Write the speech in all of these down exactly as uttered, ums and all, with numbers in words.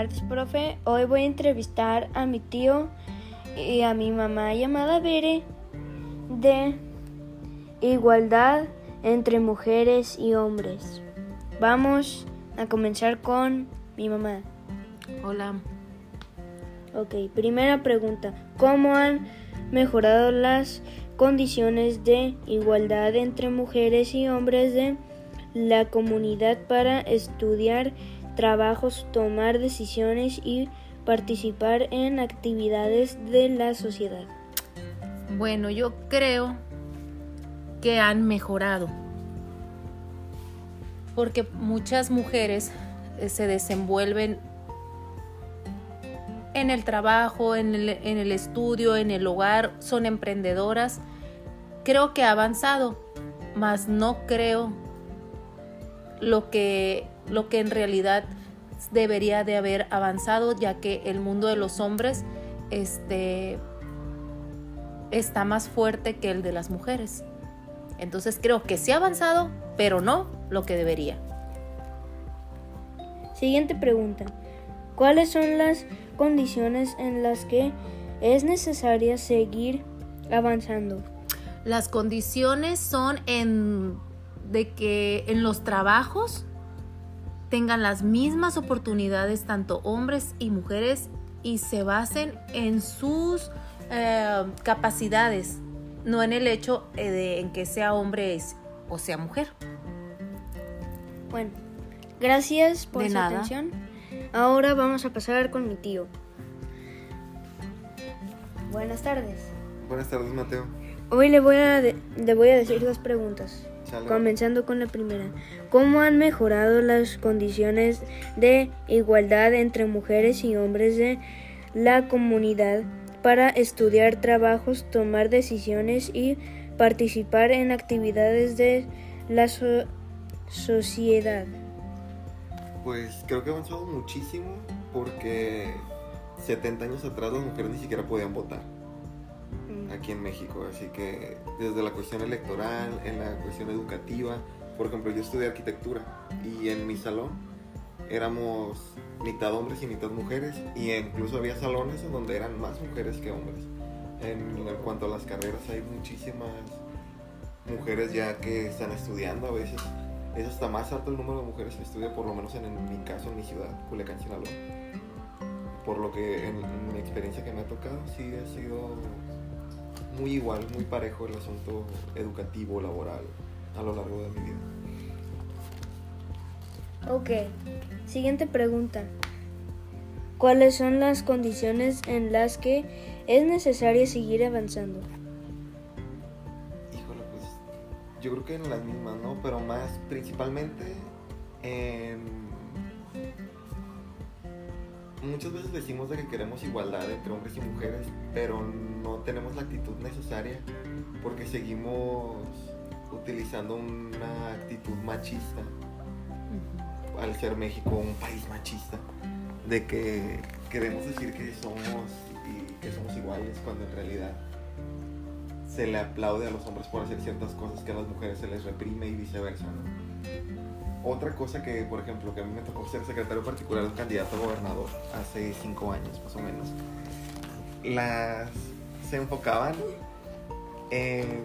tardes, profe. Hoy voy a entrevistar a mi tío y a mi mamá llamada Bere de igualdad entre mujeres y hombres. Vamos a comenzar con mi mamá. Hola. Ok, primera pregunta. ¿Cómo han mejorado las condiciones de igualdad entre mujeres y hombres de la comunidad para estudiar trabajos, tomar decisiones y participar en actividades de la sociedad? Bueno, yo creo que han mejorado, porque muchas mujeres se desenvuelven en el trabajo, en el, en el estudio, en el hogar, son emprendedoras. Creo que ha avanzado, mas no creo lo que, lo que en realidad debería de haber avanzado, ya que el mundo de los hombres este, está más fuerte que el de las mujeres. Entonces creo que sí ha avanzado, pero no lo que debería. Siguiente pregunta. ¿Cuáles son las condiciones en las que es necesaria seguir avanzando? Las condiciones son en, de que en los trabajos tengan las mismas oportunidades tanto hombres y mujeres y se basen en sus eh, capacidades, no en el hecho eh, de en que sea hombre es, o sea mujer. Bueno, gracias por su atención. Ahora vamos a pasar con mi tío. Buenas tardes. Buenas tardes, Mateo. Hoy le voy a, de- le voy a decir dos preguntas. Salud. Comenzando con la primera. ¿Cómo han mejorado las condiciones de igualdad entre mujeres y hombres de la comunidad para estudiar trabajos, tomar decisiones y participar en actividades de la so- sociedad? Pues creo que ha avanzado muchísimo, porque setenta años atrás las mujeres ni siquiera podían votar aquí en México, así que desde la cuestión electoral, en la cuestión educativa, por ejemplo, yo estudié arquitectura y en mi salón éramos mitad hombres y mitad mujeres, y incluso había salones en donde eran más mujeres que hombres. En, en cuanto a las carreras, hay muchísimas mujeres ya que están estudiando a veces. Es hasta más alto el número de mujeres que estudia, por lo menos en, en mi caso, en mi ciudad, Culiacán, Sinaloa. Por lo que en, en mi experiencia que me ha tocado, sí ha sido muy igual, muy parejo el asunto educativo, laboral, a lo largo de mi vida. Ok, siguiente pregunta. ¿Cuáles son las condiciones en las que es necesario seguir avanzando? Yo creo que en las mismas, ¿no? Pero más principalmente en... muchas veces decimos de que queremos igualdad entre hombres y mujeres, pero no tenemos la actitud necesaria porque seguimos utilizando una actitud machista. Al ser México un país machista, de que queremos decir que somos y que somos iguales, cuando en realidad se le aplaude a los hombres por hacer ciertas cosas que a las mujeres se les reprime y viceversa, ¿no? Otra cosa que, por ejemplo, que a mí me tocó ser secretario particular de un candidato a gobernador hace cinco años, más o menos. Las... se enfocaban en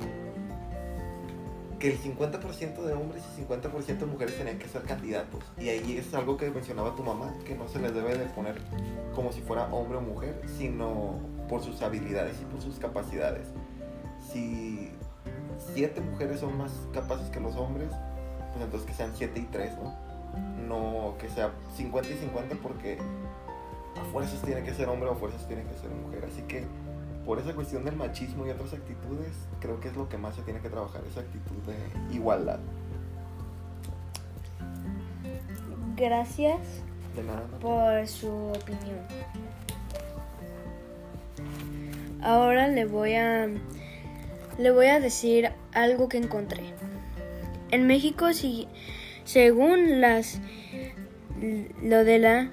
que el cincuenta por ciento de hombres y cincuenta por ciento de mujeres tenían que ser candidatos. Y ahí es algo que mencionaba tu mamá, que no se les debe de poner como si fuera hombre o mujer, sino por sus habilidades y por sus capacidades. Si siete mujeres son más capaces que los hombres, pues entonces que sean siete y tres, ¿no? No que sea cincuenta y cincuenta, porque a fuerzas tiene que ser hombre o a fuerzas tiene que ser mujer. Así que por esa cuestión del machismo y otras actitudes, creo que es lo que más se tiene que trabajar, esa actitud de igualdad. Gracias de nada, por su opinión. Ahora le voy a... Le voy a decir algo que encontré. En México, si, según las lo de la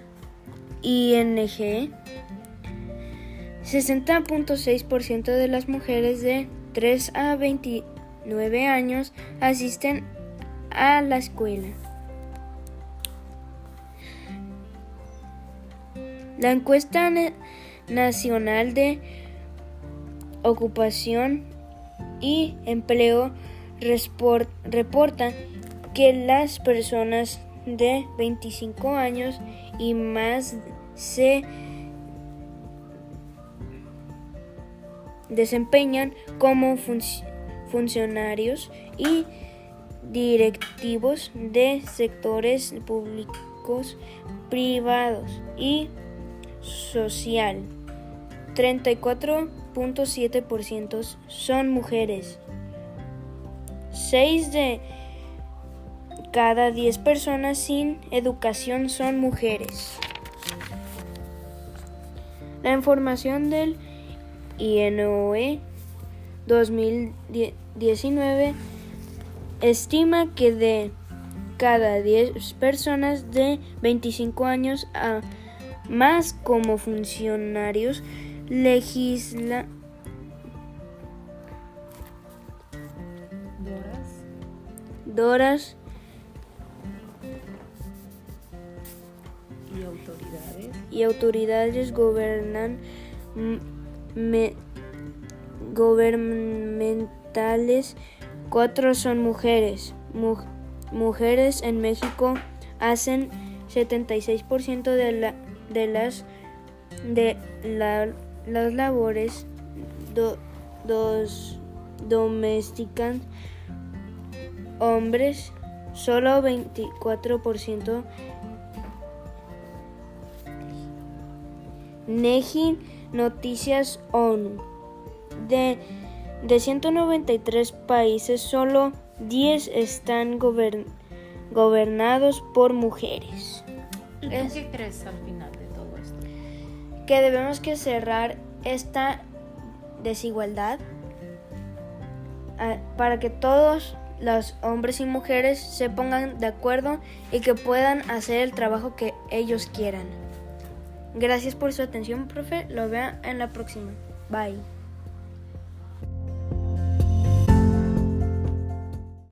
I N E G, sesenta punto seis por ciento de las mujeres de tres a veintinueve años asisten a la escuela. La encuesta nacional de ocupación y empleo reporta que las personas de veinticinco años y más se desempeñan como func- funcionarios y directivos de sectores públicos, privados y social. treinta y cuatro punto siete por ciento son mujeres. seis de cada diez personas sin educación son mujeres. La información del I N O E dos mil diecinueve estima que de cada diez personas de veinticinco años a más como funcionarios legisla Doras. Doras y autoridades y autoridades gobernan me, gubernamentales, cuatro son mujeres. Mu, mujeres en México hacen setenta y seis por ciento de la de las de la, las labores do, dos domestican. Hombres solo veinticuatro por ciento. I N E G I Noticias ONU. De, de ciento noventa y tres países, solo diez están gobern, gobernados por mujeres. ¿Y tú es, qué crees al final de todo esto? Que debemos que cerrar esta desigualdad a, para que todos los hombres y mujeres se pongan de acuerdo y que puedan hacer el trabajo que ellos quieran. Gracias por su atención, profe. Lo veo en la próxima. Bye.